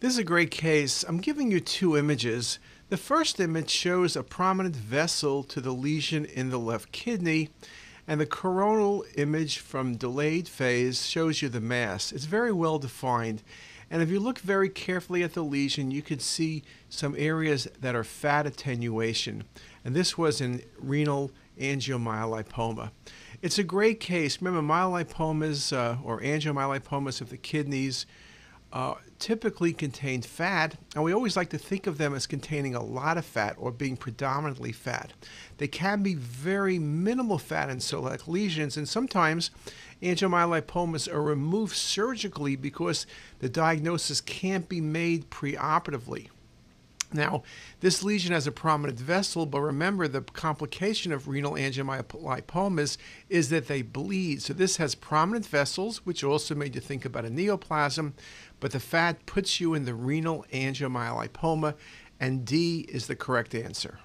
This is a great case. I'm giving you two images. The first image shows a prominent vessel to the lesion in the left kidney, and the coronal image from delayed phase shows you the mass. It's very well defined, and if you look very carefully at the lesion, you can see some areas that are fat attenuation, and this was in renal angiomyolipoma. It's a great case. Remember, myolipomas or angiomyolipomas of the kidneys typically contain fat, and we always like to think of them as containing a lot of fat or being predominantly fat. They can be very minimal fat in select lesions, and sometimes angiomyolipomas are removed surgically because the diagnosis can't be made preoperatively. Now, this lesion has a prominent vessel, but remember the complication of renal angiomyolipomas is that they bleed. So this has prominent vessels, which also made you think about a neoplasm, but the fat puts you in the renal angiomyolipoma, and D is the correct answer.